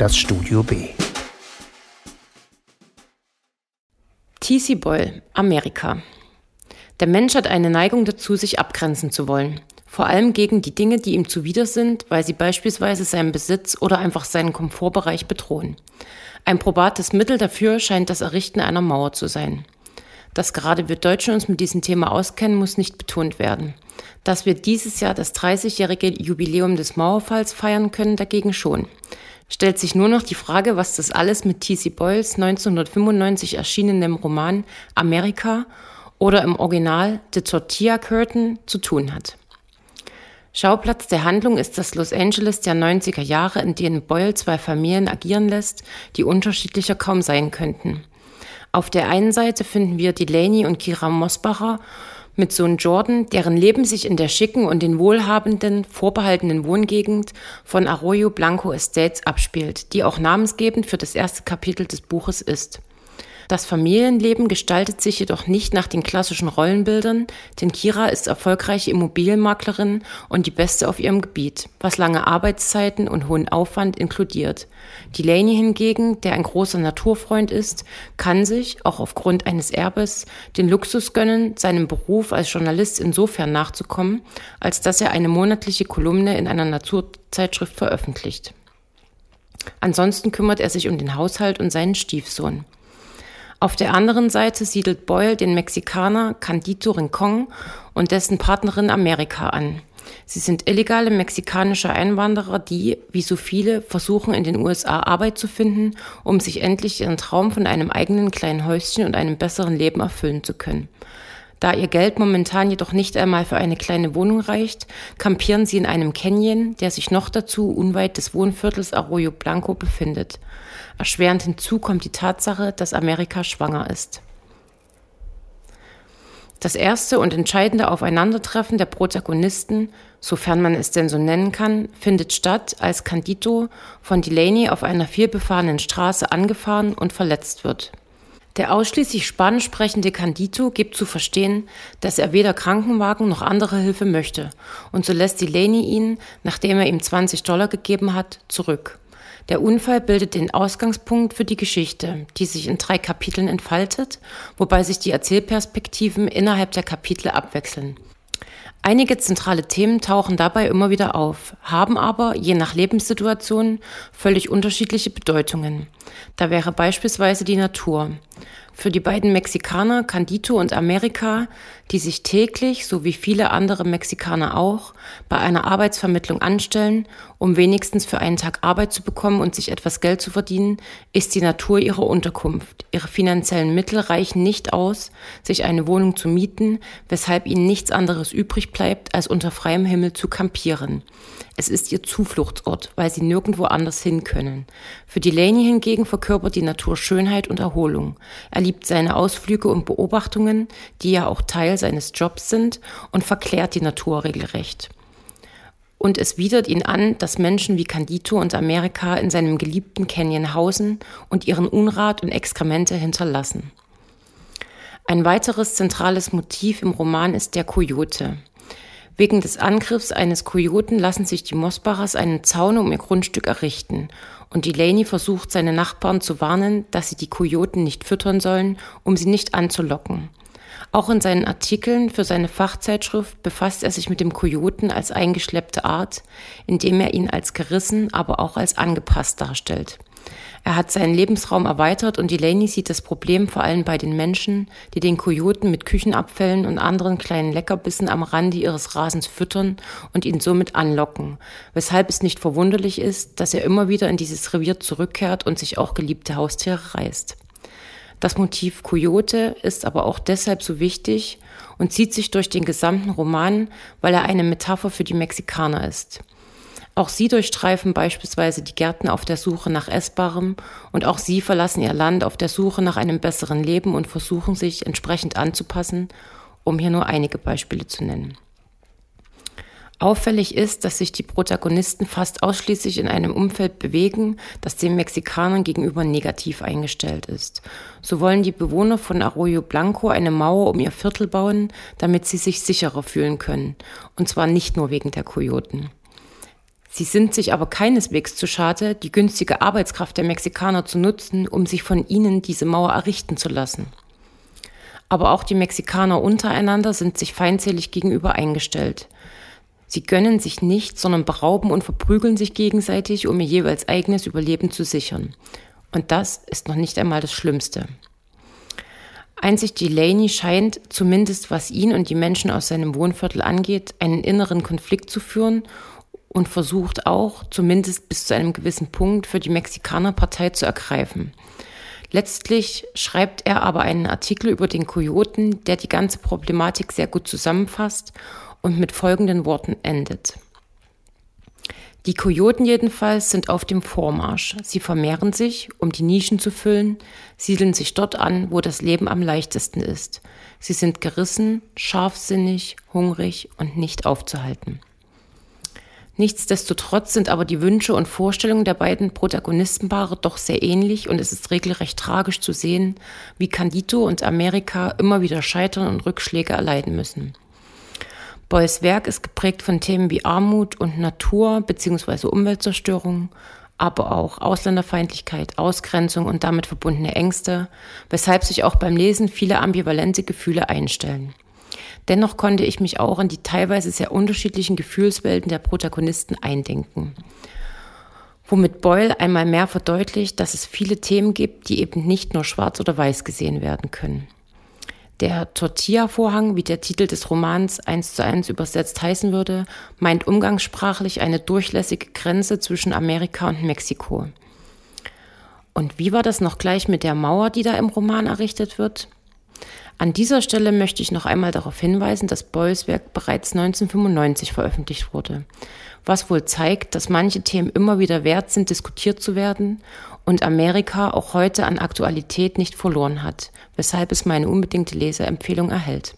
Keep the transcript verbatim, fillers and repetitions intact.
das Studio B. T C. Boyle, Amerika. Der Mensch hat eine Neigung dazu, sich abgrenzen zu wollen. Vor allem gegen die Dinge, die ihm zuwider sind, weil sie beispielsweise seinen Besitz oder einfach seinen Komfortbereich bedrohen. Ein probates Mittel dafür scheint das Errichten einer Mauer zu sein. Dass gerade wir Deutsche uns mit diesem Thema auskennen, muss nicht betont werden. Dass wir dieses Jahr das dreißigjährige Jubiläum des Mauerfalls feiern können, dagegen schon. Stellt sich nur noch die Frage, was das alles mit T C. Boyles neunzehnhundertfünfundneunzig erschienenem Roman Amerika oder im Original The Tortilla Curtain zu tun hat. Schauplatz der Handlung ist das Los Angeles der neunziger Jahre, in denen Boyle zwei Familien agieren lässt, die unterschiedlicher kaum sein könnten. Auf der einen Seite finden wir Delaney und Kyra Mossbacher mit Sohn Jordan, deren Leben sich in der schicken und den wohlhabenden, vorbehaltenen Wohngegend von Arroyo Blanco Estates abspielt, die auch namensgebend für das erste Kapitel des Buches ist. Das Familienleben gestaltet sich jedoch nicht nach den klassischen Rollenbildern, denn Kyra ist erfolgreiche Immobilienmaklerin und die Beste auf ihrem Gebiet, was lange Arbeitszeiten und hohen Aufwand inkludiert. Delaney hingegen, der ein großer Naturfreund ist, kann sich, auch aufgrund eines Erbes, den Luxus gönnen, seinem Beruf als Journalist insofern nachzukommen, als dass er eine monatliche Kolumne in einer Naturzeitschrift veröffentlicht. Ansonsten kümmert er sich um den Haushalt und seinen Stiefsohn. Auf der anderen Seite siedelt Boyle den Mexikaner Cándido Rincón und dessen Partnerin América an. Sie sind illegale mexikanische Einwanderer, die, wie so viele, versuchen, in den U S A Arbeit zu finden, um sich endlich ihren Traum von einem eigenen kleinen Häuschen und einem besseren Leben erfüllen zu können. Da ihr Geld momentan jedoch nicht einmal für eine kleine Wohnung reicht, kampieren sie in einem Canyon, der sich noch dazu unweit des Wohnviertels Arroyo Blanco befindet. Erschwerend hinzu kommt die Tatsache, dass América schwanger ist. Das erste und entscheidende Aufeinandertreffen der Protagonisten, sofern man es denn so nennen kann, findet statt, als Cándido von Delaney auf einer vielbefahrenen Straße angefahren und verletzt wird. Der ausschließlich spanisch sprechende Cándido gibt zu verstehen, dass er weder Krankenwagen noch andere Hilfe möchte, und so lässt Delaney ihn, nachdem er ihm zwanzig Dollar gegeben hat, zurück. Der Unfall bildet den Ausgangspunkt für die Geschichte, die sich in drei Kapiteln entfaltet, wobei sich die Erzählperspektiven innerhalb der Kapitel abwechseln. Einige zentrale Themen tauchen dabei immer wieder auf, haben aber, je nach Lebenssituation, völlig unterschiedliche Bedeutungen. Da wäre beispielsweise die Natur. Für die beiden Mexikaner, Cándido und América, die sich täglich, so wie viele andere Mexikaner auch, bei einer Arbeitsvermittlung anstellen, um wenigstens für einen Tag Arbeit zu bekommen und sich etwas Geld zu verdienen, ist die Natur ihre Unterkunft. Ihre finanziellen Mittel reichen nicht aus, sich eine Wohnung zu mieten, weshalb ihnen nichts anderes übrig bleibt, als unter freiem Himmel zu kampieren. Es ist ihr Zufluchtsort, weil sie nirgendwo anders hin können. Für Delaney hingegen verkörpert die Natur Schönheit und Erholung. Er liebt seine Ausflüge und Beobachtungen, die ja auch Teil seines Jobs sind, und verklärt die Natur regelrecht. Und es widert ihn an, dass Menschen wie Cándido und América in seinem geliebten Canyon hausen und ihren Unrat und Exkremente hinterlassen. Ein weiteres zentrales Motiv im Roman ist der Coyote. Wegen des Angriffs eines Kojoten lassen sich die Mossbachers einen Zaun um ihr Grundstück errichten und Delaney versucht, seine Nachbarn zu warnen, dass sie die Kojoten nicht füttern sollen, um sie nicht anzulocken. Auch in seinen Artikeln für seine Fachzeitschrift befasst er sich mit dem Kojoten als eingeschleppte Art, indem er ihn als gerissen, aber auch als angepasst darstellt. Er hat seinen Lebensraum erweitert und Delaney sieht das Problem vor allem bei den Menschen, die den Kojoten mit Küchenabfällen und anderen kleinen Leckerbissen am Rande ihres Rasens füttern und ihn somit anlocken, weshalb es nicht verwunderlich ist, dass er immer wieder in dieses Revier zurückkehrt und sich auch geliebte Haustiere reißt. Das Motiv Kojote ist aber auch deshalb so wichtig und zieht sich durch den gesamten Roman, weil er eine Metapher für die Mexikaner ist. Auch sie durchstreifen beispielsweise die Gärten auf der Suche nach Essbarem und auch sie verlassen ihr Land auf der Suche nach einem besseren Leben und versuchen sich entsprechend anzupassen, um hier nur einige Beispiele zu nennen. Auffällig ist, dass sich die Protagonisten fast ausschließlich in einem Umfeld bewegen, das den Mexikanern gegenüber negativ eingestellt ist. So wollen die Bewohner von Arroyo Blanco eine Mauer um ihr Viertel bauen, damit sie sich sicherer fühlen können, und zwar nicht nur wegen der Kojoten. Sie sind sich aber keineswegs zu schade, die günstige Arbeitskraft der Mexikaner zu nutzen, um sich von ihnen diese Mauer errichten zu lassen. Aber auch die Mexikaner untereinander sind sich feindselig gegenüber eingestellt. Sie gönnen sich nichts, sondern berauben und verprügeln sich gegenseitig, um ihr jeweils eigenes Überleben zu sichern. Und das ist noch nicht einmal das Schlimmste. Einzig Delaney scheint, zumindest was ihn und die Menschen aus seinem Wohnviertel angeht, einen inneren Konflikt zu führen und versucht auch, zumindest bis zu einem gewissen Punkt, für die Mexikanerpartei zu ergreifen. Letztlich schreibt er aber einen Artikel über den Kojoten, der die ganze Problematik sehr gut zusammenfasst und mit folgenden Worten endet. Die Kojoten jedenfalls sind auf dem Vormarsch. Sie vermehren sich, um die Nischen zu füllen, siedeln sich dort an, wo das Leben am leichtesten ist. Sie sind gerissen, scharfsinnig, hungrig und nicht aufzuhalten. Nichtsdestotrotz sind aber die Wünsche und Vorstellungen der beiden Protagonistenpaare doch sehr ähnlich und es ist regelrecht tragisch zu sehen, wie Cándido und América immer wieder scheitern und Rückschläge erleiden müssen. Boyles Werk ist geprägt von Themen wie Armut und Natur bzw. Umweltzerstörung, aber auch Ausländerfeindlichkeit, Ausgrenzung und damit verbundene Ängste, weshalb sich auch beim Lesen viele ambivalente Gefühle einstellen. Dennoch konnte ich mich auch in die teilweise sehr unterschiedlichen Gefühlswelten der Protagonisten eindenken. Womit Boyle einmal mehr verdeutlicht, dass es viele Themen gibt, die eben nicht nur schwarz oder weiß gesehen werden können. Der Tortilla-Vorhang, wie der Titel des Romans eins zu eins übersetzt heißen würde, meint umgangssprachlich eine durchlässige Grenze zwischen Amerika und Mexiko. Und wie war das noch gleich mit der Mauer, die da im Roman errichtet wird? An dieser Stelle möchte ich noch einmal darauf hinweisen, dass Boyles Werk bereits neunzehnhundertfünfundneunzig veröffentlicht wurde, was wohl zeigt, dass manche Themen immer wieder wert sind, diskutiert zu werden und Amerika auch heute an Aktualität nicht verloren hat, weshalb es meine unbedingte Leserempfehlung erhält.